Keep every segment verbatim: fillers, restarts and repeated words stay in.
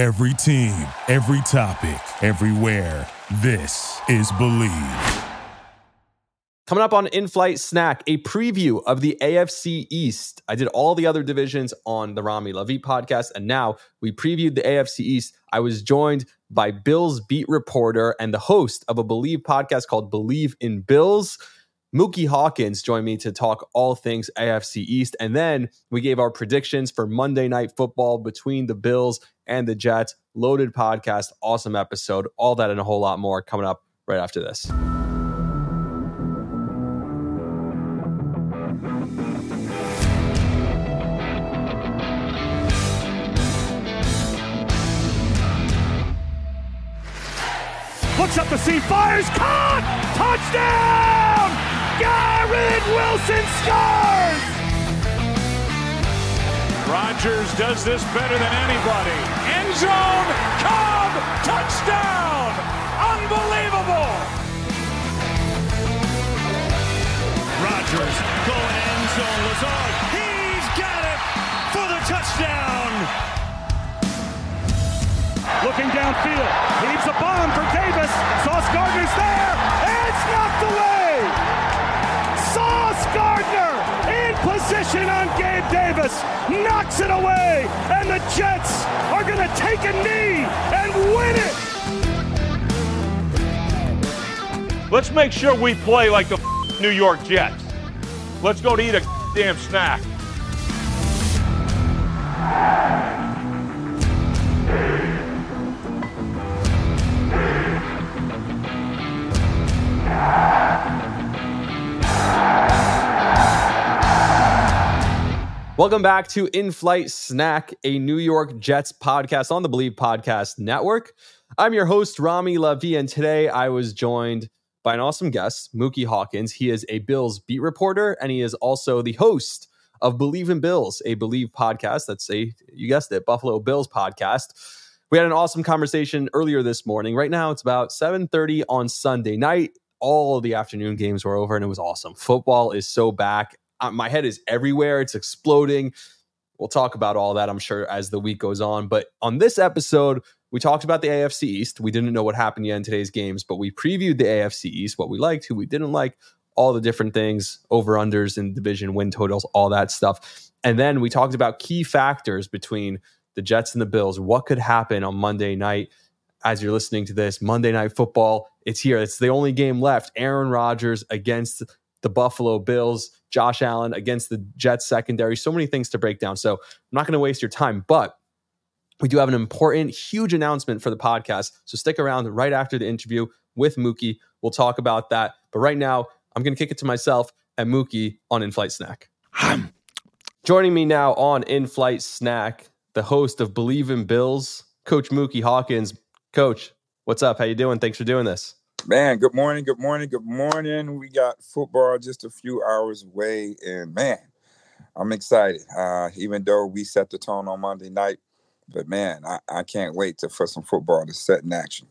Every team, every topic, everywhere. This is Bleav. Coming up on In Flight Snack, a preview of the A F C East. I did all the other divisions on the Rami Lavi podcast, and now we previewed the A F C East. I was joined by Bills beat reporter and the host of a Bleav podcast called Bleav in Bills. Mookie Hawkins joined me to talk all things A F C East, and then we gave our predictions for Monday Night Football between the Bills and the Jets. Loaded podcast, awesome episode, all that and a whole lot more coming up right after this. Looks up to see, fires, caught! Touchdown! Garrett Wilson scores! Rodgers does this better than anybody. End zone, Cobb, touchdown! Unbelievable! Rodgers going end zone, Lazard, he's got it for the touchdown! Looking downfield, heaves a bomb for Davis. Sauce Gardner's there, and it's knocked away. Sauce Gardner in position on Gabe Davis, knocks it away, and the Jets are going to take a knee and win it. Let's make sure we play like the f- New York Jets. Let's go to eat a f- damn snack. Welcome back to In Flight Snack, a New York Jets podcast on the Bleav Podcast Network. I'm your host, Rami Lavi, and today I was joined by an awesome guest, Mookie Hawkins. He is a Bills beat reporter, and he is also the host of Bleav in Bills, a Bleav podcast. That's a, you guessed it, Buffalo Bills podcast. We had an awesome conversation earlier this morning. Right now, it's about seven thirty on Sunday night. All of the afternoon games were over, and it was awesome. Football is so back. My head is everywhere. It's exploding. We'll talk about all that, I'm sure, as the week goes on. But on this episode, we talked about the A F C East. We didn't know what happened yet in today's games, but we previewed the A F C East, what we liked, who we didn't like, all the different things, over-unders and division win totals, all that stuff. And then we talked about key factors between the Jets and the Bills. What could happen on Monday night? As you're listening to this, Monday Night Football, it's here. It's the only game left. Aaron Rodgers against the Buffalo Bills, Josh Allen against the Jets secondary. So many things to break down. So I'm not going to waste your time, but we do have an important, huge announcement for the podcast. So stick around right after the interview with Mookie. We'll talk about that. But right now, I'm going to kick it to myself and Mookie on In Flight Snack. Joining me now on In Flight Snack, the host of Bleav in Bills, Coach Mookie Hawkins. Coach, what's up? How you doing? Thanks for doing this. Man, good morning, good morning, good morning. We got football just a few hours away, and man, I'm excited. Uh, even though we set the tone on Monday night, but man, I, I can't wait to, for some football to set in action.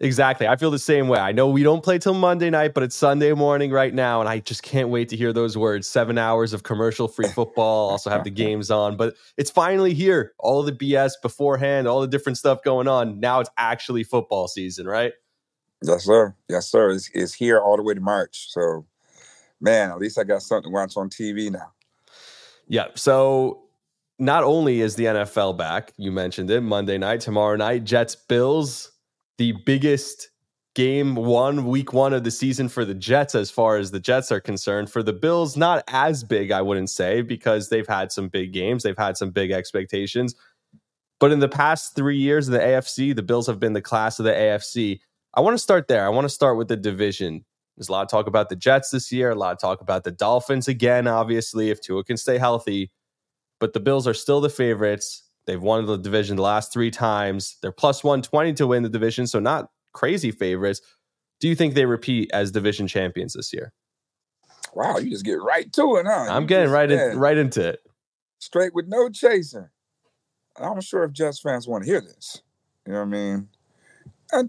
Exactly. I feel the same way. I know we don't play till Monday night, but it's Sunday morning right now, and I just can't wait to hear those words. Seven hours of commercial-free football. Also have the games on, but it's finally here. All the B S beforehand, all the different stuff going on. Now it's actually football season, right? Yes, sir. Yes, sir. It's, it's here all the way to March. So, man, at least I got something to watch on T V now. Yeah. So not only is the N F L back, you mentioned it, Monday night, tomorrow night, Jets, Bills, the biggest game one, week one of the season for the Jets as far as the Jets are concerned. For the Bills, not as big, I wouldn't say, because they've had some big games. They've had some big expectations. But in the past three years of the A F C, the Bills have been the class of the A F C. I want to start there. I want to start with the division. There's a lot of talk about the Jets this year, a lot of talk about the Dolphins again, obviously, if Tua can stay healthy. But the Bills are still the favorites. They've won the division the last three times. They're plus one twenty to win the division, so not crazy favorites. Do you think they repeat as division champions this year? Wow, you just get right to it, huh? I'm you getting just, right, in, right into it. Straight with no chasing. I'm sure if Jets fans want to hear this. You know what I mean?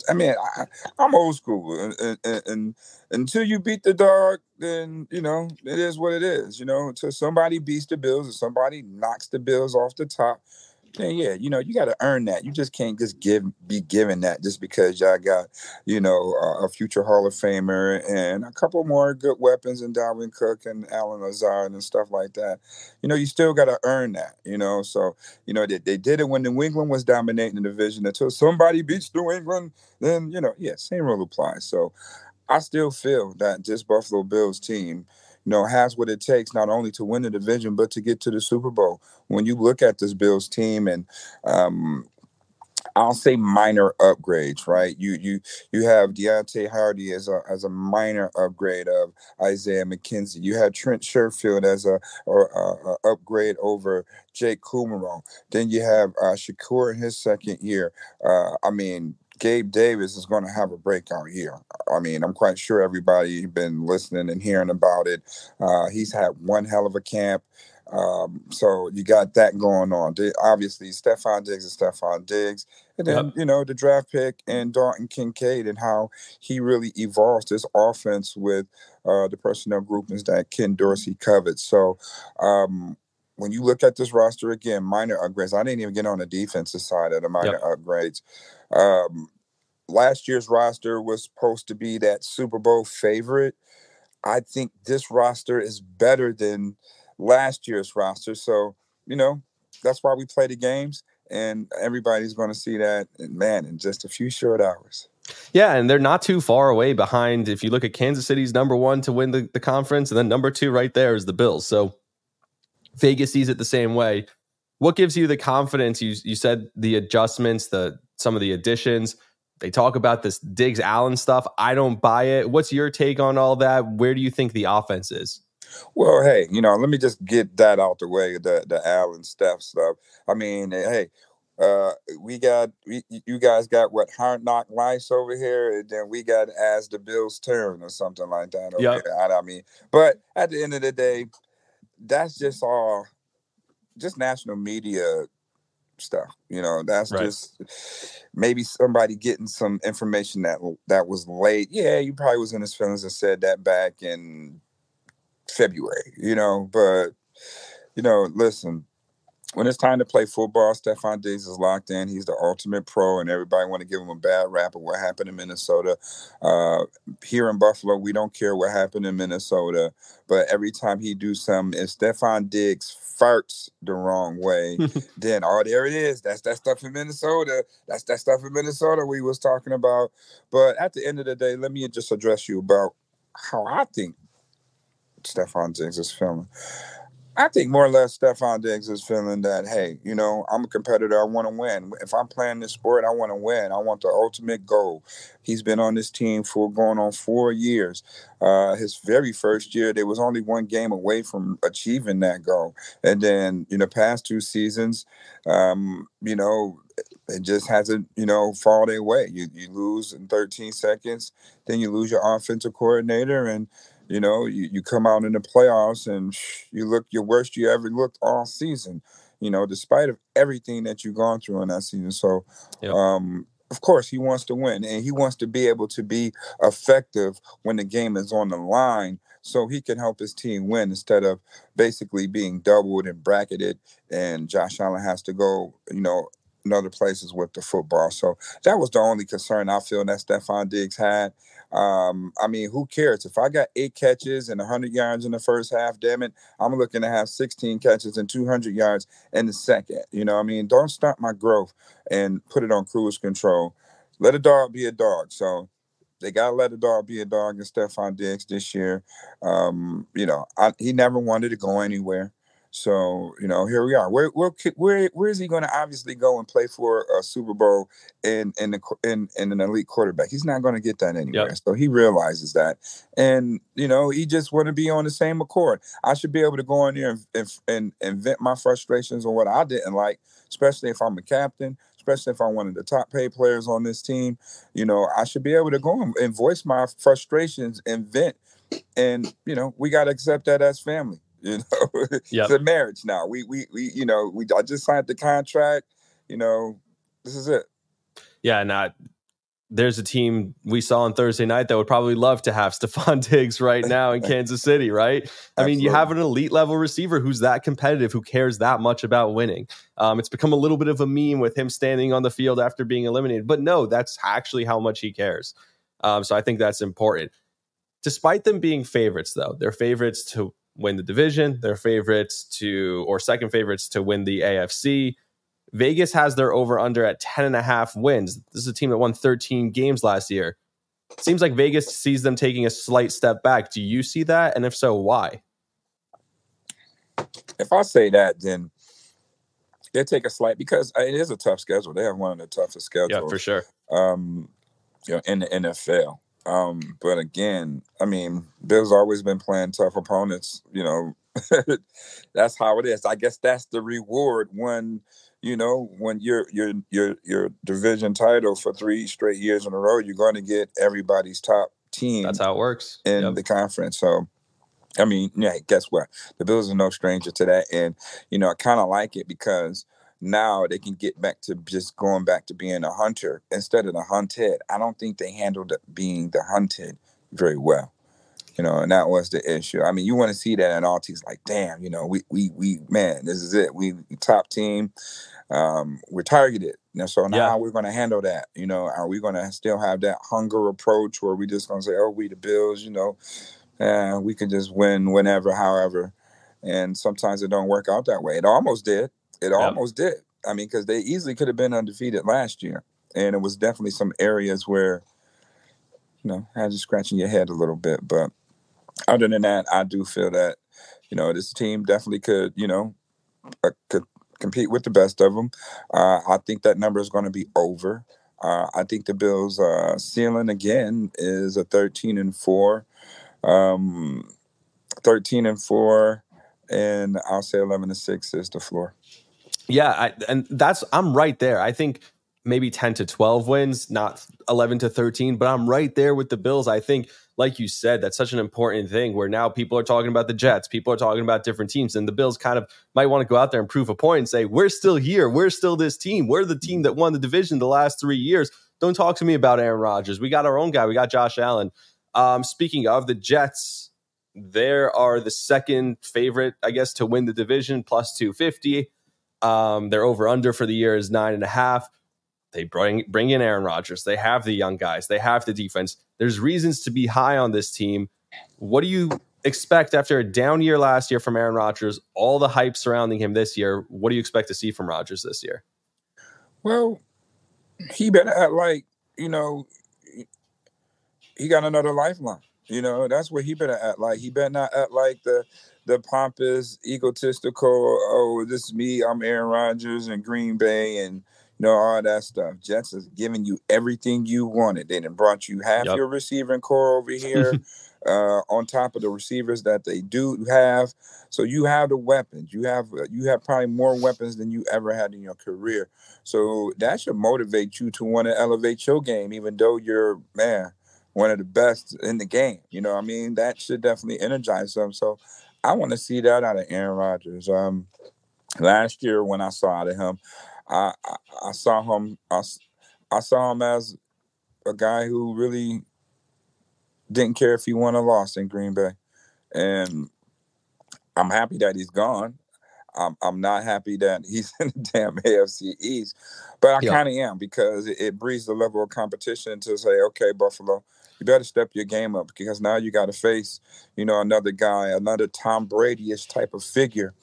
I mean, I, I'm old school, and, and, and until you beat the dog, then, you know, it is what it is. You know, until somebody beats the Bills or somebody knocks the Bills off the top, then yeah, you know, you got to earn that. You just can't just give be given that just because y'all got, you know, a future Hall of Famer and a couple more good weapons in Dalvin Cook and Allen Lazard and stuff like that. You know, you still got to earn that, you know. So, you know, they, they did it when New England was dominating the division. Until somebody beats New England, then, you know, yeah, same rule applies. So I still feel that this Buffalo Bills team, you know, has what it takes not only to win the division, but to get to the Super Bowl. When you look at this Bills team and um, I'll say minor upgrades, right? You you you have Deontay Hardy as a as a minor upgrade of Isaiah McKenzie. You had Trent Sherfield as a or a, a upgrade over Jake Kumerow. Then you have uh, Shakur in his second year. Uh, I mean, Gabe Davis is going to have a breakout year. I mean, I'm quite sure everybody's been listening and hearing about it. Uh, he's had one hell of a camp. Um, so you got that going on. They, obviously, Stephon Diggs is Stephon Diggs. And then, yep. you know, the draft pick and Dalton Kincaid and how he really evolves this offense with uh, the personnel groupings that Ken Dorsey covets. So, um, when you look at this roster, again, minor upgrades. I didn't even get on the defensive side of the minor yep. upgrades. Um, last year's roster was supposed to be that Super Bowl favorite. I think this roster is better than last year's roster. So, you know, that's why we play the games. And everybody's going to see that, man, in just a few short hours. Yeah, and they're not too far away behind. If you look at Kansas City's number one to win the, the conference, and then number two right there is the Bills. So Vegas sees it the same way. What gives you the confidence? You you said the adjustments, the some of the additions. They talk about this Diggs Allen stuff. I don't buy it. What's your take on all that? Where do you think the offense is? Well, hey, you know, let me just get that out the way, the the Allen Steph stuff. I mean, hey, uh, we got we, you guys got what Hard Knock Life over here, and then we got As the Bills Turn or something like that. Over yep. there. I, I mean, but at the end of the day, that's just all just national media stuff, you know. That's right. Just maybe somebody getting some information that that was late. Yeah, you probably was in his feelings and said that back in February, you know. But, you know, listen, when it's time to play football, Stephon Diggs is locked in. He's the ultimate pro, and everybody want to give him a bad rap of what happened in Minnesota. Uh, here in Buffalo, we don't care what happened in Minnesota, but every time he do something, if Stephon Diggs farts the wrong way, then, oh, there it is. That's that stuff in Minnesota. That's that stuff in Minnesota we was talking about. But at the end of the day, let me just address you about how I think Stephon Diggs is feeling. I think more or less Stephon Diggs is feeling that, hey, you know, I'm a competitor. I want to win. If I'm playing this sport, I want to win. I want the ultimate goal. He's been on this team for going on four years. Uh, his very first year, there was only one game away from achieving that goal. And then, you know, past two seasons, um, you know, it just hasn't, you know, fall their way. You, you lose in thirteen seconds. Then you lose your offensive coordinator, and You know, you, you come out in the playoffs and you look your worst you ever looked all season, you know, despite of everything that you've gone through in that season. So, yep. um, of course, he wants to win, and he wants to be able to be effective when the game is on the line so he can help his team win instead of basically being doubled and bracketed and Josh Allen has to go, you know, in other places with the football. So that was the only concern I feel that Stephon Diggs had. Um, I mean, who cares? If I got eight catches and one hundred yards in the first half, damn it, I'm looking to have sixteen catches and two hundred yards in the second. You know what I mean? Don't stop my growth and put it on cruise control. Let a dog be a dog. So they got to let a dog be a dog in Stephon Diggs this year. Um, you know, I, he never wanted to go anywhere. So, you know, here we are. Where where where, where is he going to obviously go and play for a Super Bowl and in, in, in, in an elite quarterback? He's not going to get that anywhere. Yep. So he realizes that. And, you know, he just want to be on the same accord. I should be able to go in there and, and, and, and vent my frustrations on what I didn't like, especially if I'm a captain, especially if I'm one of the top paid players on this team. You know, I should be able to go and voice my frustrations and vent. And, you know, we got to accept that as family. You know, yep. It's a marriage now. We, we, we, you know, we, I just signed the contract, you know, this is it. Yeah. And I, there's a team we saw on Thursday night that would probably love to have Stephon Diggs right now in Kansas City, right? I Absolutely. mean, you have an elite level receiver who's that competitive, who cares that much about winning. Um, it's become a little bit of a meme with him standing on the field after being eliminated. But no, that's actually how much he cares. Um, so I think that's important. Despite them being favorites, though, they're favorites to win the division, they're favorites to, or second favorites to win the A F C. Vegas has their over-under at ten and a half wins. This is a team that won thirteen games last year. It seems like Vegas sees them taking a slight step back. Do you see that? And if so, why? If I say that, then they take a slight, because it is a tough schedule. They have one of the toughest schedules. Yeah, for sure. Um, you know, in the N F L. Um, but again, I mean, Bill's always been playing tough opponents. You know, that's how it is. I guess that's the reward when, you know, when you're your your your division title for three straight years in a row, you're going to get everybody's top team. That's how it works in yep. the conference. So, I mean, yeah, guess what? The Bills are no stranger to that, and you know, I kind of like it because now they can get back to just going back to being a hunter instead of the hunted. I don't think they handled being the hunted very well, you know, and that was the issue. I mean, you want to see that in all teams, like, damn, you know, we, we, we, man, this is it. We top team. Um, we're targeted. And so now yeah. we're going to handle that. You know, are we going to still have that hunger approach, or are we just going to say, oh, we the Bills, you know, uh, we can just win whenever, however. And sometimes it don't work out that way. It almost did. It yep. almost did. I mean, because they easily could have been undefeated last year. And it was definitely some areas where, you know, I was just scratching your head a little bit. But other than that, I do feel that, you know, this team definitely could, you know, uh, could compete with the best of them. Uh, I think that number is going to be over. Uh, I think the Bills' uh, ceiling, again, is a thirteen and four. Um, thirteen and four, and I'll say eleven and six is the floor. Yeah, I, and that's I'm right there. I think maybe ten to twelve wins, not eleven to thirteen, but I'm right there with the Bills. I think, like you said, that's such an important thing where now people are talking about the Jets. People are talking about different teams, and the Bills kind of might want to go out there and prove a point and say, we're still here. We're still this team. We're the team that won the division the last three years. Don't talk to me about Aaron Rodgers. We got our own guy. We got Josh Allen. Um, speaking of the Jets, they are the second favorite, I guess, to win the division, plus two fifty. Um, their over-under for the year is nine and a half. They bring bring in Aaron Rodgers. They have the young guys. They have the defense. There's reasons to be high on this team. What do you expect after a down year last year from Aaron Rodgers? All the hype surrounding him this year. What do you expect to see from Rodgers this year? Well, he better act like, you know, he got another lifeline. You know, that's what he better act like. He better not act like the the pompous, egotistical, oh, this is me, I'm Aaron Rodgers and Green Bay and, you know, all that stuff. Jets is giving you everything you wanted. They done brought you half yep. your receiving core over here uh, on top of the receivers that they do have. So you have the weapons. You have you have probably more weapons than you ever had in your career. So that should motivate you to want to elevate your game, even though you're, man, one of the best in the game. You know what I mean? That should definitely energize them. So I want to see that out of Aaron Rodgers. Um, last year when I saw out of him, I, I, I saw him I, I saw him as a guy who really didn't care if he won or lost in Green Bay. And I'm happy that he's gone. I'm, I'm not happy that he's in the damn A F C East. But I yeah. kind of am, because it, it breeds the level of competition to say, okay, Buffalo, you better step your game up, because now you got to face, you know, another guy, another Tom Brady-ish type of figure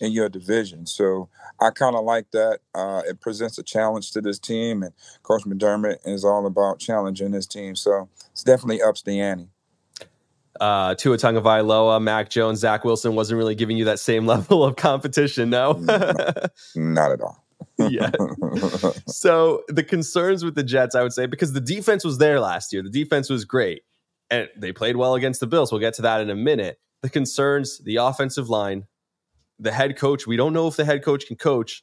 in your division. So I kind of like that. Uh, it presents a challenge to this team, and Coach McDermott is all about challenging this team. So it's definitely ups the ante. Uh, Tua Tagovailoa, Mac Jones, Zach Wilson wasn't really giving you that same level of competition, no? Not at all. Yeah. So the concerns with the Jets, I would say, because the defense was there last year. The defense was great, and they played well against the Bills. We'll get to that in a minute. The concerns, the offensive line, the head coach. We don't know if the head coach can coach,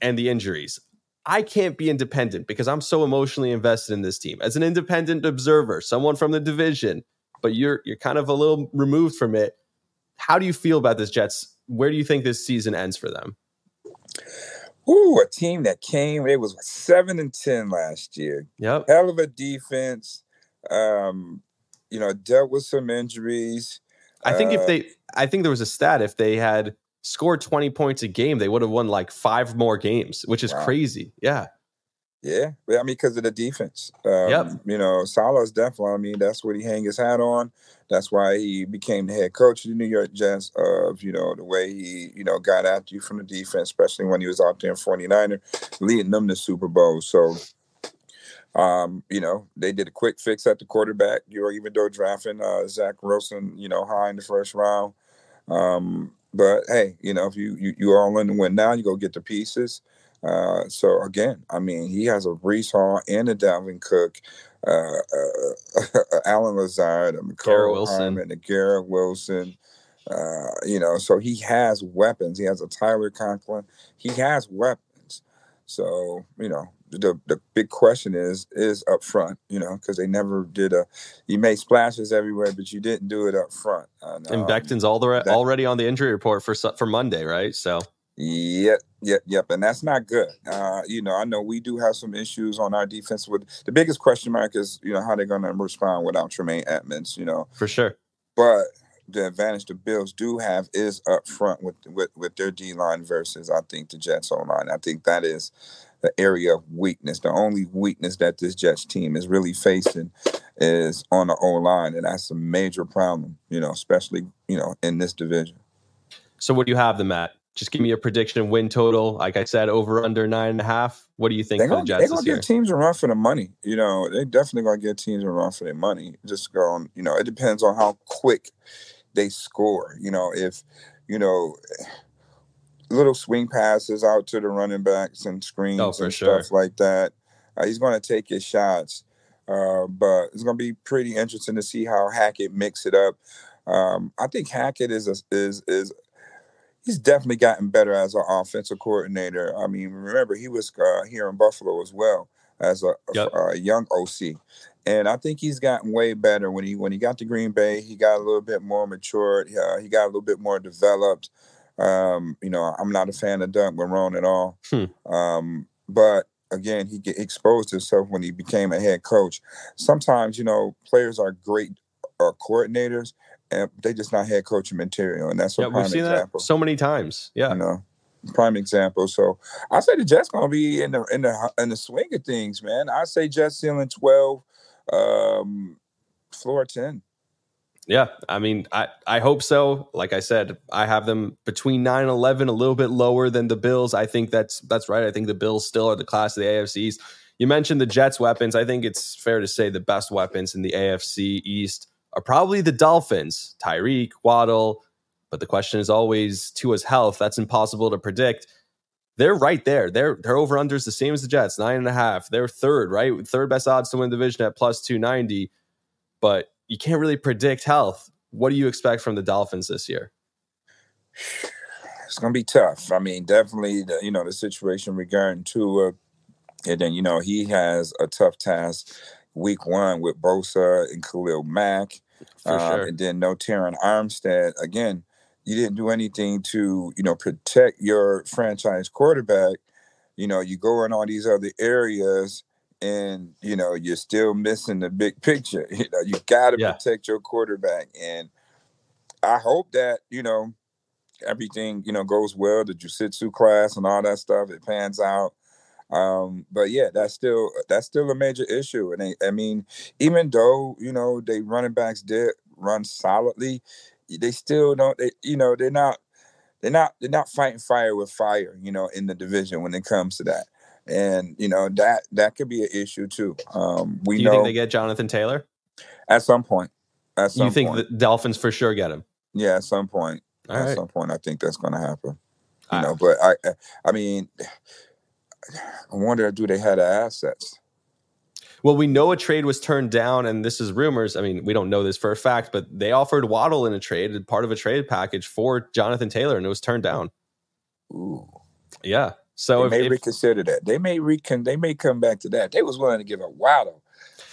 and the injuries. I can't be independent because I'm so emotionally invested in this team. As an independent observer, someone from the division, but you're you're kind of a little removed from it. How do you feel about this Jets? Where do you think this season ends for them? ooh, a team that came, it was seven and ten last year. Yep. Hell of a defense. Um, you know, dealt with some injuries. I think uh, if they, I think there was a stat, if they had scored twenty points a game, they would have won like five more games, which is wow. crazy. Yeah. Yeah. I mean, because of the defense. Um, yep. You know, Salah's definitely, I mean, that's what he hang his hat on. That's why he became the head coach of the New York Jets, of, you know, the way he, you know, got after you from the defense, especially when he was out there in forty-niner, leading them to Super Bowl. So, um, you know, they did a quick fix at the quarterback, you know, even though drafting uh, Zach Wilson, you know, high in the first round. Um, but, hey, you know, if you, you, you all in the win now, you go get the pieces. Uh, so, again, I mean, he has a Breece Hall and a Dalvin Cook, uh, uh, Allen Lazard, and Garrett Wilson. And a Garrett Wilson. Uh, you know, so he has weapons. He has a Tyler Conklin. He has weapons. So, you know, the the big question is, is up front, you know, because they never did a – you made splashes everywhere, but you didn't do it up front. And, and Becton's um, all the re- that, already on the injury report for for Monday, right? So – Yep, yep, yep. And that's not good. Uh, you know, I know we do have some issues on our defense. With the biggest question mark is, you know, how they're going to respond without Tremaine Edmonds, you know. For sure. But the advantage the Bills do have is up front with, with, with their D-line versus, I think, the Jets' O-line. I think that is the area of weakness. The only weakness that this Jets team is really facing is on the O-line, and that's a major problem, you know, especially, you know, in this division. So what do you have them at? Just give me a prediction win total. Like I said, over under nine and a half. What do you think for the Jets this year? They're going to get teams a run for the money. You know, they definitely going to get teams a run for their money. Just go on, you know, it depends on how quick they score. You know, if, you know, little swing passes out to the running backs and screens oh, for and sure. stuff like that. Uh, he's going to take his shots. Uh, but it's going to be pretty interesting to see how Hackett mix it up. Um, I think Hackett is a, is is. He's definitely gotten better as an offensive coordinator. I mean, remember, he was uh, here in Buffalo as well as a, yep. a, a young O C. And I think he's gotten way better. When he when he got to Green Bay, he got a little bit more matured. Uh, he got a little bit more developed. Um, you know, I'm not a fan of Doug Marrone at all. Hmm. Um, but, again, he get exposed himself when he became a head coach. Sometimes, you know, players are great uh, coordinators, and they just not head coaching material, and that's a yeah, prime example. Yeah, we've seen that so many times. Yeah, you know, prime example. So I say the Jets gonna be in the in the in the swing of things, man. I say Jets ceiling twelve, um, floor ten. Yeah, I mean, I I hope so. Like I said, I have them between nine and eleven, a little bit lower than the Bills. I think that's that's right. I think the Bills still are the class of the A F C East. You mentioned the Jets' weapons. I think it's fair to say the best weapons in the A F C East. Are probably the Dolphins, Tyreek, Waddle. But the question is always Tua's health. That's impossible to predict. They're right there. They're, they're over-under is the same as the Jets, nine and a half. They're third, right? Third best odds to win the division at plus two ninety. But you can't really predict health. What do you expect from the Dolphins this year? It's going to be tough. I mean, definitely, the, you know, the situation regarding Tua. And then, you know, he has a tough task. Week one with Bosa and Khalil Mack, um, sure. and then no Taron Armstead. Again, you didn't do anything to, you know, protect your franchise quarterback. You know, you go in all these other areas, and you know you're still missing the big picture. You know, you got to yeah. protect your quarterback, and I hope that you know everything you know goes well. The jiu-jitsu class and all that stuff, it pans out. Um, but yeah, that's still that's still a major issue. And they, I mean, even though you know they running backs did run solidly, they still don't. They, you know, they're not they're not they're not fighting fire with fire. You know, in the division when it comes to that, and you know that that could be an issue too. Um, we Do you know think they get Jonathan Taylor at some point. At some you think point. The Dolphins for sure get him? Yeah, at some point. All at right. some point, I think that's going to happen. You All know, right. but I I mean. I wonder, do they have the assets? Well, we know a trade was turned down, and this is rumors. I mean, we don't know this for a fact, but they offered Waddle in a trade, part of a trade package for Jonathan Taylor, and it was turned down. Ooh, yeah. So they if, may if, reconsider that. They may recon. They may come back to that. They was willing to give a Waddle.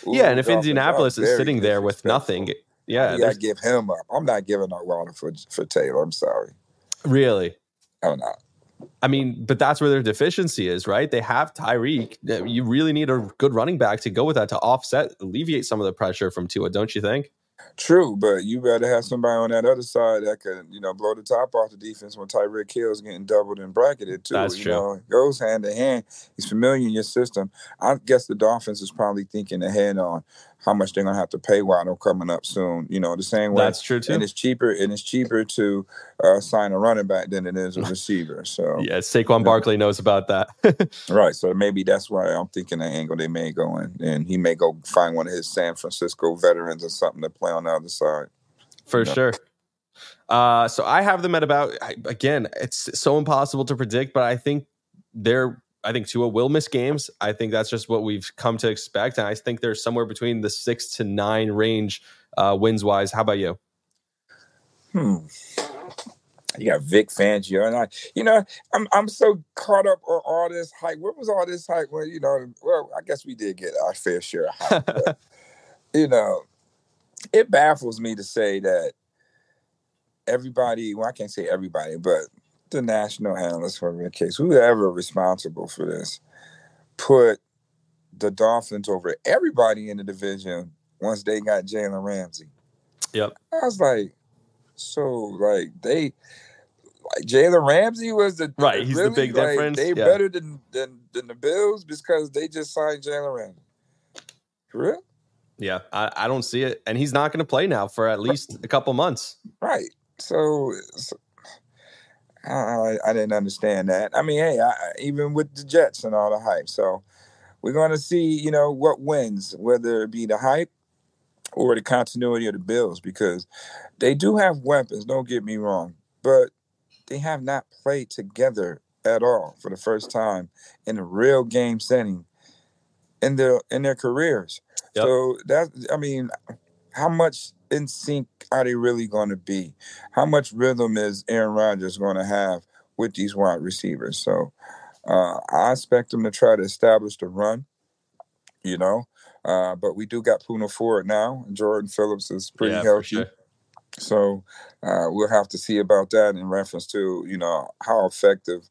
Ooh, yeah, and if Dolphins, Indianapolis is sitting there with nothing, yeah, yeah, give him up. I'm not giving a Waddle for for Taylor. I'm sorry. Really? I'm not. I mean, but that's where their deficiency is, right? They have Tyreek. You really need a good running back to go with that to offset, alleviate some of the pressure from Tua, don't you think? True, but you better have somebody on that other side that could, you know, blow the top off the defense when Tyreek Hill's getting doubled and bracketed, too. That's you true. Know, it goes hand to hand. He's familiar in your system. I guess the Dolphins is probably thinking ahead on how much they're going to have to pay Waddle coming up soon. You know, the same way. That's true, too. And it's cheaper, and it's cheaper to uh, sign a running back than it is a receiver. So yeah, Saquon Barkley knows about that. Right, so maybe that's why I'm thinking the angle they may go in. And he may go find one of his San Francisco veterans or something to play on the other side. For you know? Sure. Uh, so I have them at about, again, it's so impossible to predict, but I think they're I think Tua will miss games. I think that's just what we've come to expect. And I think they're somewhere between the six to nine range uh, wins-wise. How about you? Hmm. You got Vic Fangio. And I, you know, I'm I'm so caught up on all this hype. Where was all this hype? Well, you know, well, I guess we did get our fair share of hype. But, you know, it baffles me to say that everybody, well, I can't say everybody, but the national analysts for the case, whoever responsible for this, put the Dolphins over everybody in the division once they got Jalen Ramsey. Yep. I was like, so like they, like Jalen Ramsey was the right. He's really, the big like, difference. They yeah. better than, than than the Bills because they just signed Jalen Ramsey. For real? Yeah, I, I don't see it, and he's not going to play now for at least right. a couple months. Right. So. so I, I didn't understand that. I mean, hey, I, even with the Jets and all the hype. So we're going to see, you know, what wins, whether it be the hype or the continuity of the Bills, because they do have weapons, don't get me wrong, but they have not played together at all for the first time in a real game setting in their, in their careers. Yep. So that, I mean, how much in sync are they really going to be? How much rhythm is Aaron Rodgers going to have with these wide receivers? So uh, I expect them to try to establish the run, you know. Uh, but we do got Puna Ford now. Jordan Phillips is pretty yeah, healthy. Sure. So uh, we'll have to see about that in reference to, you know, how effective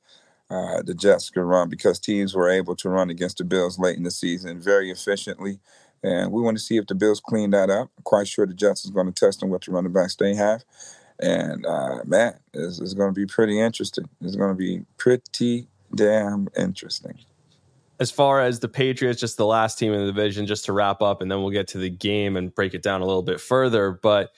uh, the Jets can run, because teams were able to run against the Bills late in the season very efficiently. And we want to see if the Bills clean that up. I'm quite sure the Jets is going to test them with the running backs they have. And, uh, man, it's, it's going to be pretty interesting. It's going to be pretty damn interesting. As far as the Patriots, just the last team in the division, just to wrap up, and then we'll get to the game and break it down a little bit further. But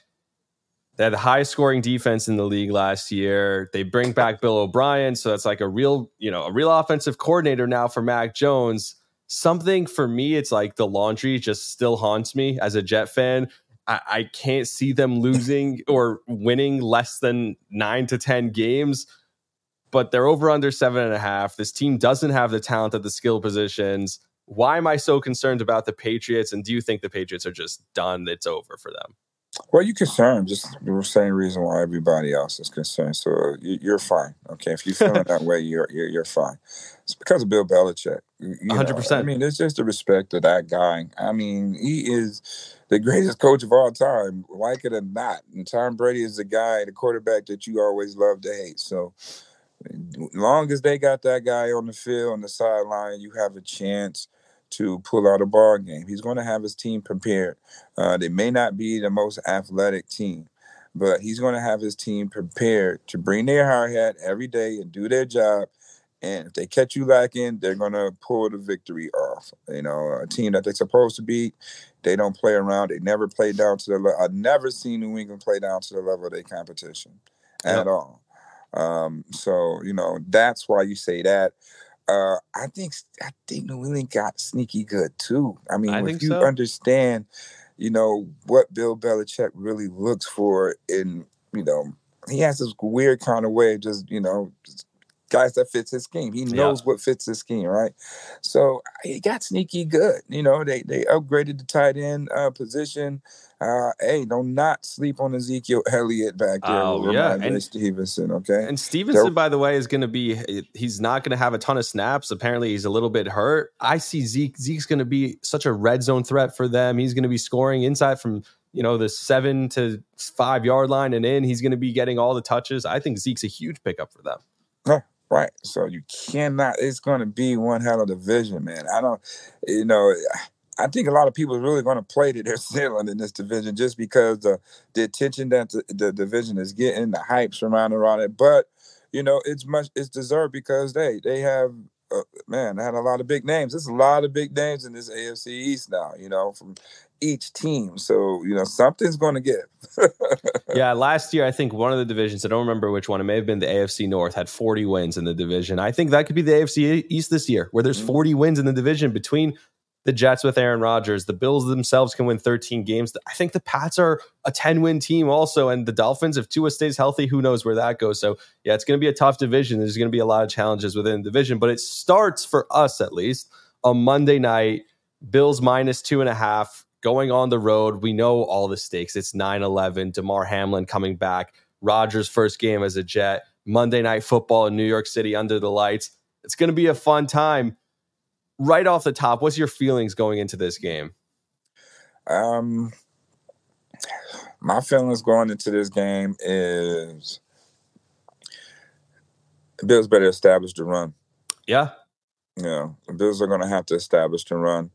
they had the highest scoring defense in the league last year. They bring back Bill O'Brien, so that's like a real, you know, a real offensive coordinator now for Mac Jones. Something for me, it's like the laundry just still haunts me as a Jet fan. I, I can't see them losing or winning less than nine to ten games, but they're over under seven and a half. This team doesn't have the talent at the skill positions. Why am I so concerned about the Patriots? And do you think the Patriots are just done? It's over for them. Well, you're concerned. Just the same reason why everybody else is concerned. So you're fine. Okay, if you're feeling that way, you're, you're you're fine. It's because of Bill Belichick. One hundred percent. I mean, it's just the respect of that guy. I mean, he is the greatest coach of all time, like it or not. And Tom Brady is the guy, the quarterback that you always love to hate. So long as they got that guy on the field, on the sideline, you have a chance to pull out a ball game. He's going to have his team prepared. Uh, they may not be the most athletic team, but he's going to have his team prepared to bring their hard hat every day and do their job. And if they catch you lacking, they're going to pull the victory off. You know, a team that they're supposed to beat, they don't play around. They never play down to the level. I've never seen New England play down to the level of their competition at yeah. all. Um, so, you know, that's why you say that. Uh, I think I think New England got sneaky good, too. I mean, I if you so. understand, you know, what Bill Belichick really looks for in, you know, he has this weird kind of way of just, you know, just guys that fits his scheme. He knows yeah. what fits his scheme, right? So he got sneaky good. You know, they they upgraded the tight end uh, position. Uh, hey, don't not sleep on Ezekiel Elliott back there. Oh, we'll yeah. And Stevenson, okay? And Stevenson, so, by the way, is going to be – he's not going to have a ton of snaps. Apparently, he's a little bit hurt. I see Zeke. Zeke's going to be such a red zone threat for them. He's going to be scoring inside from, you know, the seven to five-yard line and in. He's going to be getting all the touches. I think Zeke's a huge pickup for them. Huh. Right. So you cannot, it's going to be one hell of a division, man. I don't, you know, I think a lot of people are really going to play to their ceiling in this division just because the, the attention that the, the division is getting, the hype surrounding all that. But, you know, it's much, it's deserved because they, they have, uh, man, they had a lot of big names. There's a lot of big names in this A F C East now, you know, from each team. So, you know, something's going to give. Yeah, last year, I think one of the divisions, I don't remember which one, it may have been the A F C North, had forty wins in the division. I think that could be the A F C East this year, where there's mm-hmm. forty wins in the division between the Jets with Aaron Rodgers. The Bills themselves can win thirteen games. I think the Pats are a ten-win team also, and the Dolphins, if Tua stays healthy, who knows where that goes. So, yeah, it's going to be a tough division. There's going to be a lot of challenges within the division, but it starts, for us at least, on Monday night, Bills minus two and a half, going on the road. We know all the stakes. It's nine eleven, DeMar Hamlin coming back, Rodgers' first game as a Jet, Monday Night Football in New York City under the lights. It's going to be a fun time. Right off the top, what's your feelings going into this game? Um, my feelings going into this game is the Bills better establish the run. Yeah. Yeah. You know, the Bills are going to have to establish the run.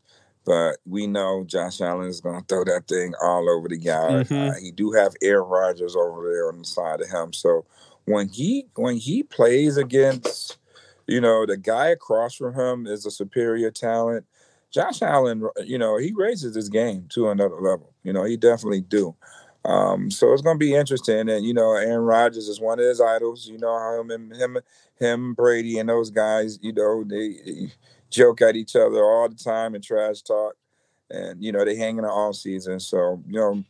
But we know Josh Allen is going to throw that thing all over the yard. Mm-hmm. Uh, he do have Aaron Rodgers over there on the side of him. So when he when he plays against, you know, the guy across from him is a superior talent. Josh Allen, you know, he raises his game to another level. You know, he definitely do. Um, so it's going to be interesting. And, you know, Aaron Rodgers is one of his idols. You know, him and him, him, Brady and those guys, you know, they, they joke at each other all the time and trash talk. And, you know, they hanging out all season. So, you know,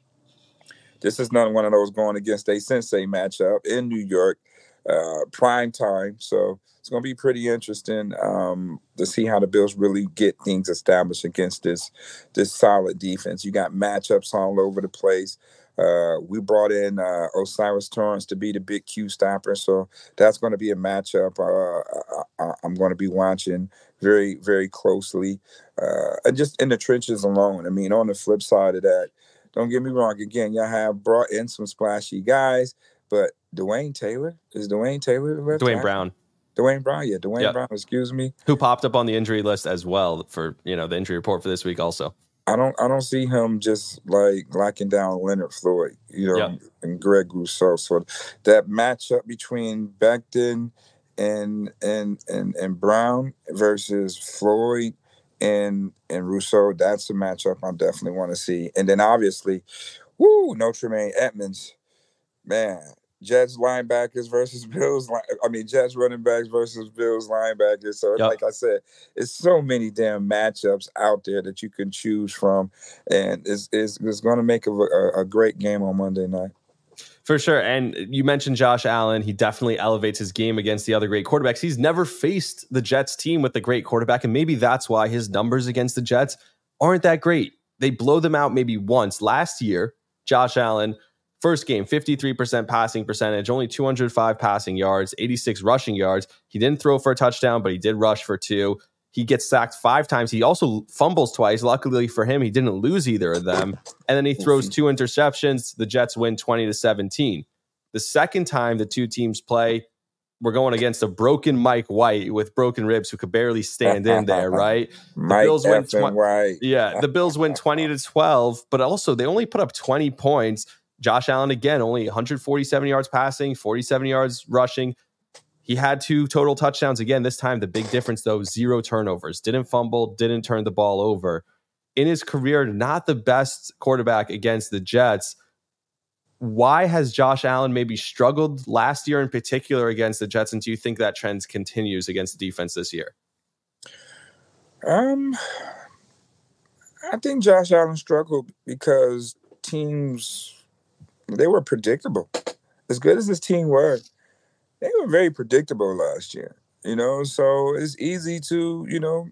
this is not one of those going against a sensei matchup in New York, uh, prime time. So it's going to be pretty interesting um, to see how the Bills really get things established against this, this solid defense. You got matchups all over the place. Uh, we brought in uh, Osiris Torrance to be the big Q stopper, so that's going to be a matchup uh, I, I, I'm going to be watching very, very closely. Uh, and just in the trenches alone. I mean, on the flip side of that, don't get me wrong. Again, y'all have brought in some splashy guys, but Dwayne Taylor is Dwayne Taylor. Left Dwayne tackle? Brown. Dwayne Brown, yeah, Dwayne yep. Brown. Excuse me. Who popped up on the injury list as well for, you know, the injury report for this week also. I don't I don't see him just like locking down Leonard Floyd, you know, yep. and Greg Rousseau. So that matchup between Becton and and and and Brown versus Floyd and and Rousseau, that's a matchup I definitely want to see. And then obviously, woo, no Tremaine Edmonds. Man, Jets linebackers versus Bills. I mean, Jets running backs versus Bills linebackers. So, yep. like I said, it's so many damn matchups out there that you can choose from, and it's it's, it's going to make a, a, a great game on Monday night. For sure. And you mentioned Josh Allen. He definitely elevates his game against the other great quarterbacks. He's never faced the Jets team with a great quarterback, and maybe that's why his numbers against the Jets aren't that great. They blow them out maybe once. Last year, Josh Allen, first game, fifty-three percent passing percentage, only two hundred five passing yards, eighty-six rushing yards. He didn't throw for a touchdown, but he did rush for two. He gets sacked five times. He also fumbles twice. Luckily for him, he didn't lose either of them. And then he throws two interceptions. The Jets win twenty to seventeen. The second time the two teams play, we're going against a broken Mike White with broken ribs who could barely stand in there, right? The Mike Bills win tw- right. Yeah, the Bills win twenty to twelve, but also they only put up twenty points. Josh Allen, again, only one hundred forty-seven yards passing, forty-seven yards rushing. He had two total touchdowns. Again, this time, the big difference, though, zero turnovers. Didn't fumble, didn't turn the ball over. In his career, not the best quarterback against the Jets. Why has Josh Allen maybe struggled last year in particular against the Jets? And do you think that trend continues against the defense this year? Um, I think Josh Allen struggled because teams... They were predictable. As good as this team were, they were very predictable last year, you know? So it's easy to, you know,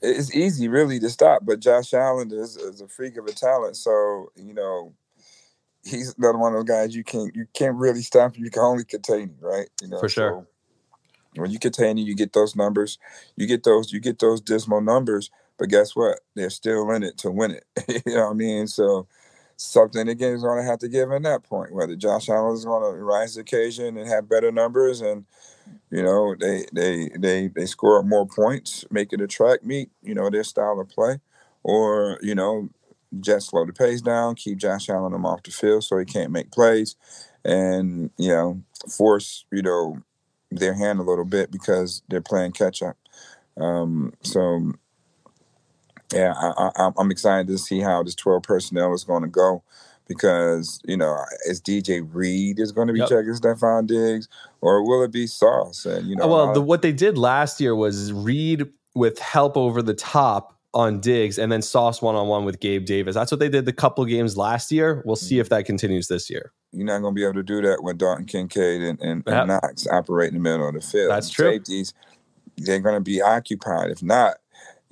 it's easy really to stop. But Josh Allen is, is a freak of a talent. So, you know, he's another one of those guys you can't, you can't really stop. You can only contain him, right? You know, for sure. So when you contain him, you get those numbers. You get those, you get those dismal numbers. But guess what? They're still in it to win it. You know what I mean? So... something the game's going to have to give in that point, whether Josh Allen is going to rise to the occasion and have better numbers and, you know, they they they they score more points, make it a track meet, you know, their style of play, or, you know, just slow the pace down, keep Josh Allen him off the field so he can't make plays and, you know, force, you know, their hand a little bit because they're playing catch-up. Um, so, yeah, I, I, I'm excited to see how this twelve personnel is going to go because, you know, is D J Reed is going to be yep. checking Stephon Diggs or will it be Sauce? And, you know, well, the, what they did last year was Reed with help over the top on Diggs and then Sauce one-on-one with Gabe Davis. That's what they did the couple games last year. We'll see if that continues this year. You're not going to be able to do that when Dalton Kincaid and, and, yep. and Knox operate in the middle of the field. That's true. Safeties, they're going to be occupied. If not,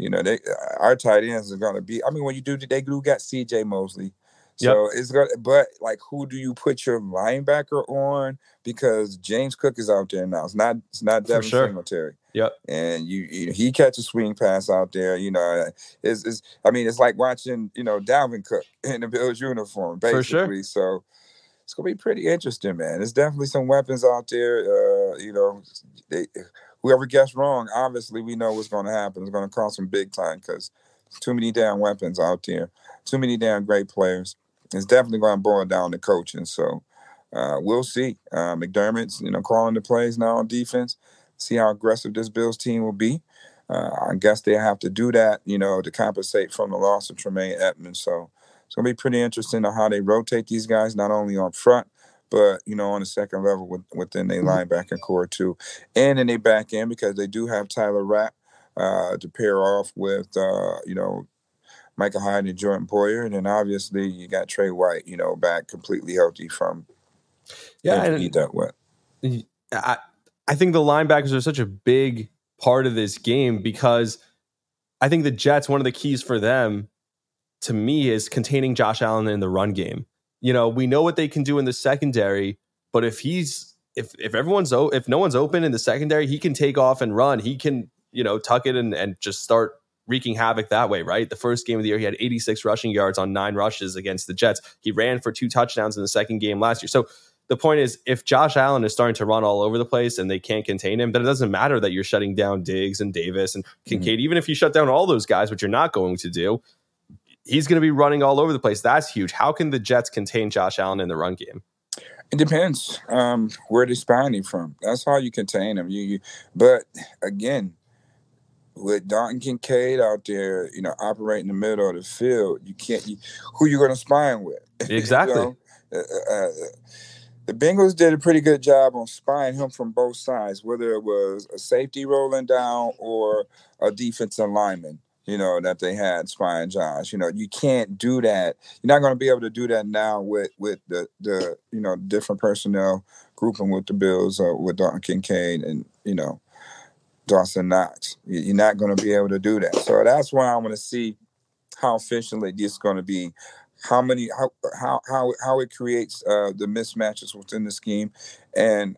you know, they our tight ends are going to be – I mean, when you do – they do got C J Mosley. So yep. it's going to – but, like, who do you put your linebacker on? Because James Cook is out there now. It's not it's not Devin sure. Singletary. Yep. And you, you he catches swing pass out there, you know. It's, it's I mean, it's like watching, you know, Dalvin Cook in the Bills uniform, basically. For sure. So it's gonna be pretty interesting, man. There's definitely some weapons out there. Uh, you know, they, whoever gets wrong, obviously we know what's gonna happen. It's gonna cost them big time because too many damn weapons out there, too many damn great players. It's definitely gonna boil down to coaching. So uh, we'll see. Uh, McDermott's, you know, calling the plays now on defense. See how aggressive this Bills team will be. Uh, I guess they have to do that, you know, to compensate from the loss of Tremaine Edmonds. So it's going to be pretty interesting on how they rotate these guys, not only on front, but, you know, on the second level with, within their linebacker core too. And in their back end because they do have Tyler Rapp uh, to pair off with, uh, you know, Micah Hyde and Jordan Poyer. And then obviously you got Trey White, you know, back completely healthy from yeah, and, eat that wet. I, I think the linebackers are such a big part of this game because I think the Jets, one of the keys for them, to me, is containing Josh Allen in the run game. You know, we know what they can do in the secondary, but if he's if if everyone's if no one's open in the secondary, he can take off and run. He can, you know, tuck it and, and just start wreaking havoc that way, right? The first game of the year, he had eighty-six rushing yards on nine rushes against the Jets. He ran for two touchdowns in the second game last year. So the point is, if Josh Allen is starting to run all over the place and they can't contain him, then it doesn't matter that you're shutting down Diggs and Davis and Kincaid. Mm-hmm. Even if you shut down all those guys, which you're not going to do, he's going to be running all over the place. That's huge. How can the Jets contain Josh Allen in the run game? It depends um, where they're spying from. That's how you contain him. You, you, but, again, with Dalton Kincaid out there, you know, operating in the middle of the field, you can't you, – who you going to spy him with? Exactly. you know, uh, uh, The Bengals did a pretty good job on spying him from both sides, whether it was a safety rolling down or a defensive lineman, you know, that they had spying Josh. You know, you can't do that. You're not going to be able to do that now with, with the, the, you know, different personnel grouping with the Bills, uh, with Dalton Kincaid and, you know, Dawson Knox. You're not going to be able to do that. So that's why I want to see how efficiently this is going to be. How many? How how how how it creates uh, the mismatches within the scheme, and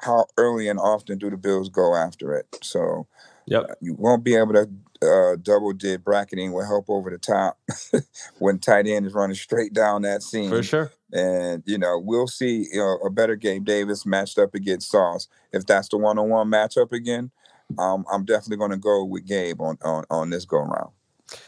how early and often do the Bills go after it? So, yep. uh, you won't be able to uh, double dip bracketing with help over the top when tight end is running straight down that seam. For sure. And you know we'll see you know, a better Gabe Davis matched up against Sauce if that's the one on one matchup again. Um, I'm definitely going to go with Gabe on on, on this go round.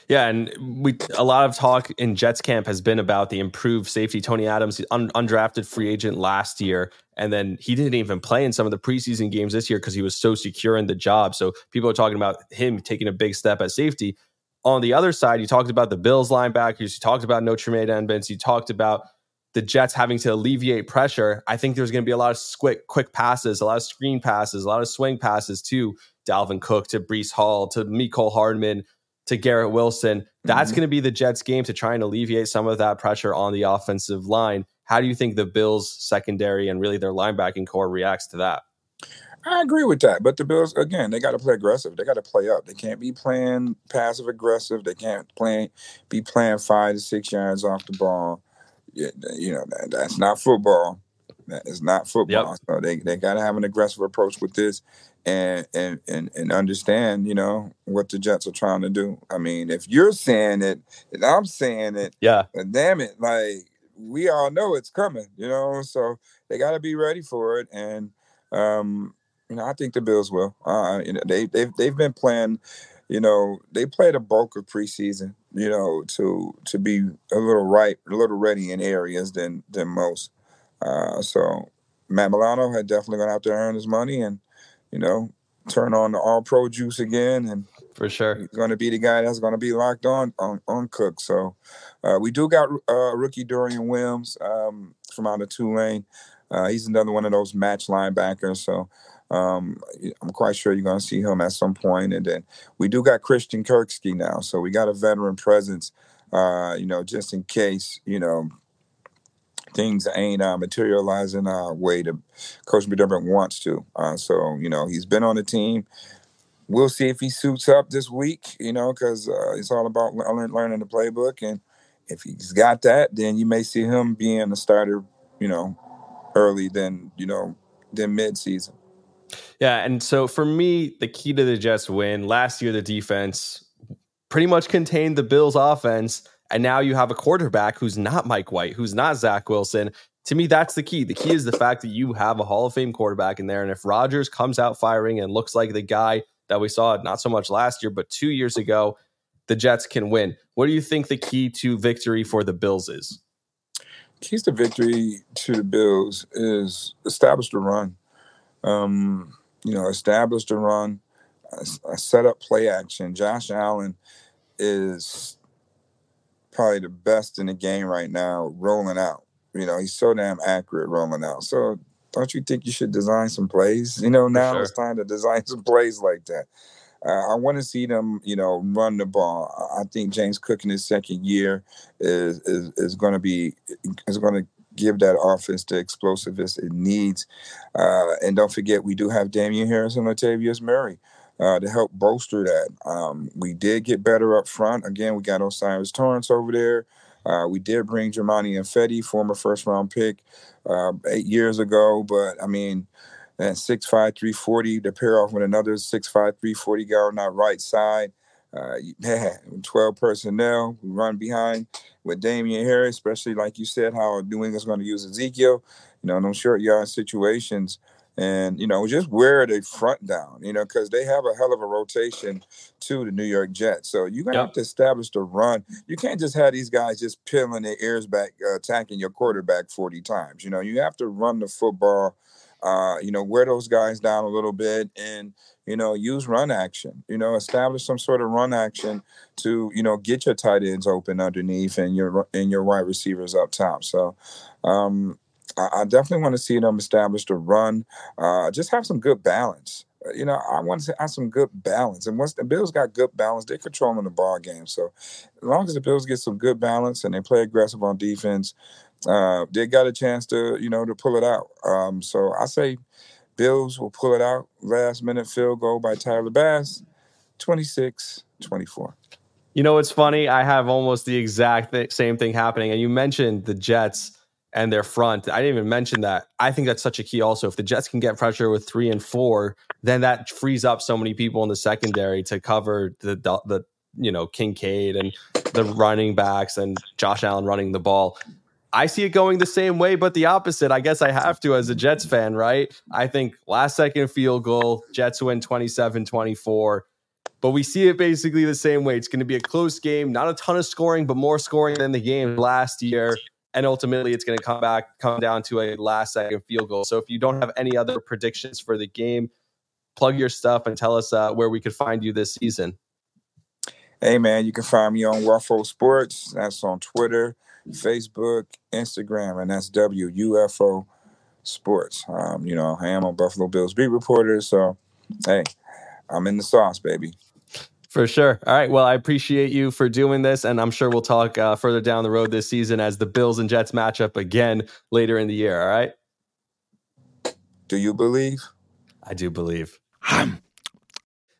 Yeah, and we a lot of talk in Jets camp has been about the improved safety. Tony Adams, un, undrafted free agent last year, and then he didn't even play in some of the preseason games this year because he was so secure in the job. So people are talking about him taking a big step at safety. On the other side, you talked about the Bills linebackers, you talked about no Tremaine Edmonds, you talked about the Jets having to alleviate pressure. I think there's going to be a lot of quick, quick passes, a lot of screen passes, a lot of swing passes to Dalvin Cook, to Breece Hall, to Mecole Hardman, to Garrett Wilson. That's mm-hmm. going to be the Jets' game to try and alleviate some of that pressure on the offensive line. How do you think the Bills' secondary and really their linebacking core reacts to that? I agree with that. But the Bills, again, they got to play aggressive. They got to play up. They can't be playing passive-aggressive. They can't play be playing five to six yards off the ball. You know, that's not football. That is not football. Yep. So they they gotta have an aggressive approach with this, and and and and understand, you know, what the Jets are trying to do. I mean, if you're saying it and I'm saying it, yeah, damn it, like we all know it's coming, you know. So they gotta be ready for it, and um, you know, I think the Bills will. Uh, you know, they they've they've been playing. You know, they played a bulk of preseason, you know, to to be a little ripe, a little ready in areas than than most. Uh, so Matt Milano had definitely gone out there to earn his money and, you know, turn on the all-pro juice again. And for sure, he's going to be the guy that's going to be locked on on, on Cook. So uh, we do got uh, rookie Dorian Williams um, from out of Tulane. Uh, he's another one of those match linebackers. So. Um, I'm quite sure you're going to see him at some point. And then we do got Christian Kirksey now. So we got a veteran presence, uh, you know, just in case, you know, things ain't uh, materializing our way to Coach McDermott wants to. Uh, so, you know, he's been on the team. We'll see if he suits up this week, you know, because uh, it's all about learn, learning the playbook. And if he's got that, then you may see him being a starter, you know, early than, you know, than mid-season. Yeah, and so for me, the key to the Jets win, last year the defense pretty much contained the Bills' offense, and now you have a quarterback who's not Mike White, who's not Zach Wilson. To me, that's the key. The key is the fact that you have a Hall of Fame quarterback in there, and if Rodgers comes out firing and looks like the guy that we saw not so much last year, but two years ago, the Jets can win. What do you think the key to victory for the Bills is? Keys to victory to the Bills is establish the run. Um, you know, establish the run, uh, set up play action. Josh Allen is probably the best in the game right now, rolling out. You know, he's so damn accurate rolling out. So don't you think you should design some plays? You know, now sure. It's time to design some plays like that. Uh, I want to see them, you know, run the ball. I think James Cook in his second year is is, is going to be is going to. give that offense the explosiveness it needs. Uh, and don't forget, we do have Damian Harris and Latavius Murray uh, to help bolster that. Um, we did get better up front. Again, we got Osiris Torrance over there. Uh, we did bring Jermani Infetti, former first-round pick, uh, eight years ago. But, I mean, that six five, three forty to pair off with another six five, three forty guy on our right side. Uh, man, twelve personnel, we run behind with Damian Harris, especially like you said, how New England's going to use Ezekiel, you know, in those short yard situations. And, you know, just wear the front down, you know, because they have a hell of a rotation to the New York Jets. So you're going to yep. have to establish the run. You can't just have these guys just peeling their ears back, uh, attacking your quarterback forty times. You know, you have to run the football, uh, you know, wear those guys down a little bit and, you know, use run action, you know, establish some sort of run action to, you know, get your tight ends open underneath and your and your wide receivers up top. So um, I, I definitely want to see them establish the run. Uh, just have some good balance. You know, I want to have some good balance. And once the Bills got good balance, they're controlling the ball game. So as long as the Bills get some good balance and they play aggressive on defense, uh, they got a chance to, you know, to pull it out. Um, so I say Bills will pull it out. Last-minute field goal by Tyler Bass, twenty-six twenty-four. You know, it's funny. I have almost the exact th- same thing happening. And you mentioned the Jets and their front. I didn't even mention that. I think that's such a key also. If the Jets can get pressure with three and four, then that frees up so many people in the secondary to cover the, the, the you know, Kincaid and the running backs and Josh Allen running the ball. I see it going the same way, but the opposite. I guess I have to as a Jets fan, right? I think last-second field goal, Jets win twenty-seven twenty-four. But we see it basically the same way. It's going to be a close game, not a ton of scoring, but more scoring than the game last year. And ultimately, it's going to come back, come down to a last-second field goal. So if you don't have any other predictions for the game, plug your stuff and tell us uh, where we could find you this season. Hey, man, you can find me on W F O Sports. That's on Twitter, Facebook, Instagram, and that's W U F O Sports. Um, you know, I am a Buffalo Bills beat reporter, so hey, I'm in the sauce, baby. For sure. All right, well, I appreciate you for doing this, and I'm sure we'll talk uh, further down the road this season as the Bills and Jets match up again later in the year, all right? Do you Bleav? I do Bleav.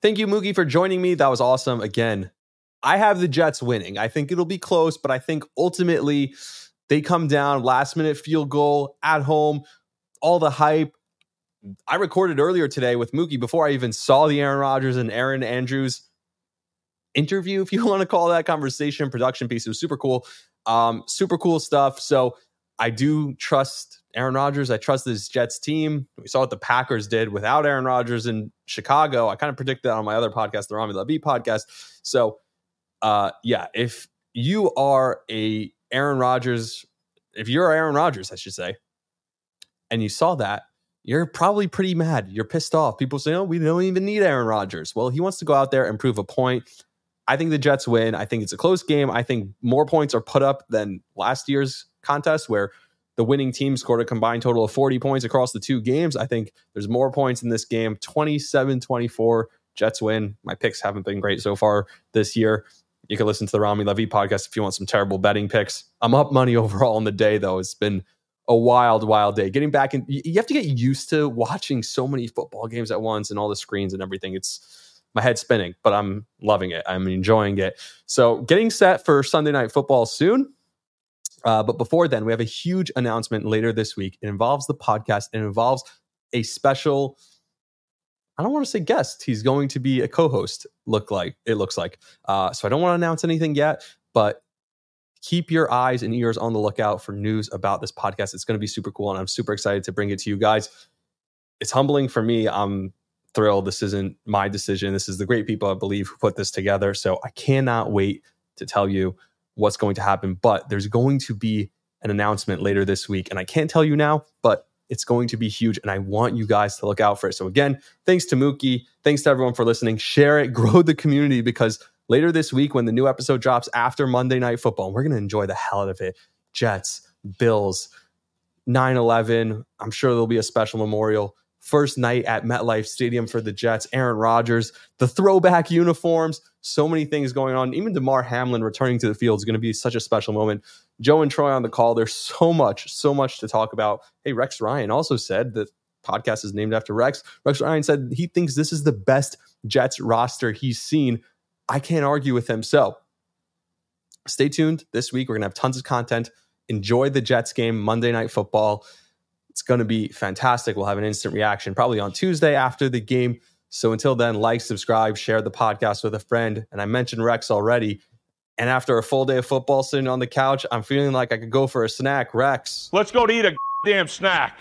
Thank you, Mookie, for joining me. That was awesome. Again, I have the Jets winning. I think it'll be close, but I think ultimately they come down last minute field goal at home. all the hype. I recorded earlier today with Mookie before I even saw the Aaron Rodgers and Aaron Andrews interview, if you want to call that conversation, production piece. It was super cool. Um, super cool stuff. So I do trust Aaron Rodgers. I trust this Jets team. We saw what the Packers did without Aaron Rodgers in Chicago. I kind of predict that on my other podcast, the Rami Lavi podcast. So uh, yeah, if you are a Aaron Rodgers, if you're Aaron Rodgers, I should say, and you saw that, you're probably pretty mad. You're pissed off. People say, oh, we don't even need Aaron Rodgers. Well, he wants to go out there and prove a point. I think the Jets win. I think it's a close game. I think more points are put up than last year's contest where the winning team scored a combined total of forty points across the two games. I think there's more points in this game. twenty-seven twenty-four, Jets win. My picks haven't been great so far this year. You can listen to the Rami Lavi podcast if you want some terrible betting picks. I'm up money overall on the day, though. It's been a wild, wild day. Getting back in, you have to get used to watching so many football games at once and all the screens and everything. It's my head spinning, but I'm loving it. I'm enjoying it. So getting set for Sunday Night Football soon. Uh, but before then, we have a huge announcement later this week. It involves the podcast. It involves a special, I don't want to say guest. He's going to be a co-host, look like it looks like. Uh, so I don't want to announce anything yet, but keep your eyes and ears on the lookout for news about this podcast. It's going to be super cool, and I'm super excited to bring it to you guys. It's humbling for me. I'm thrilled. This isn't my decision. This is the great people, I Bleav, who put this together. So I cannot wait to tell you what's going to happen. But there's going to be an announcement later this week, and I can't tell you now, but it's going to be huge, and I want you guys to look out for it. So again, thanks to Mookie. Thanks to everyone for listening. Share it. Grow the community, because later this week, when the new episode drops after Monday Night Football, we're going to enjoy the hell out of it. Jets, Bills, nine eleven. I'm sure there'll be a special memorial. First night at MetLife Stadium for the Jets. Aaron Rodgers, the throwback uniforms. So many things going on. Even DeMar Hamlin returning to the field is going to be such a special moment. Joe and Troy on the call. There's so much, so much to talk about. Hey, Rex Ryan also said that podcast is named after Rex. Rex Ryan said he thinks this is the best Jets roster he's seen. I can't argue with him. So stay tuned this week. We're going to have tons of content. Enjoy the Jets game, Monday Night Football. It's going to be fantastic. We'll have an instant reaction probably on Tuesday after the game. So until then, like, subscribe, share the podcast with a friend. And I mentioned Rex already. And after a full day of football sitting on the couch, I'm feeling like I could go for a snack. Rex, let's go to eat a damn snack.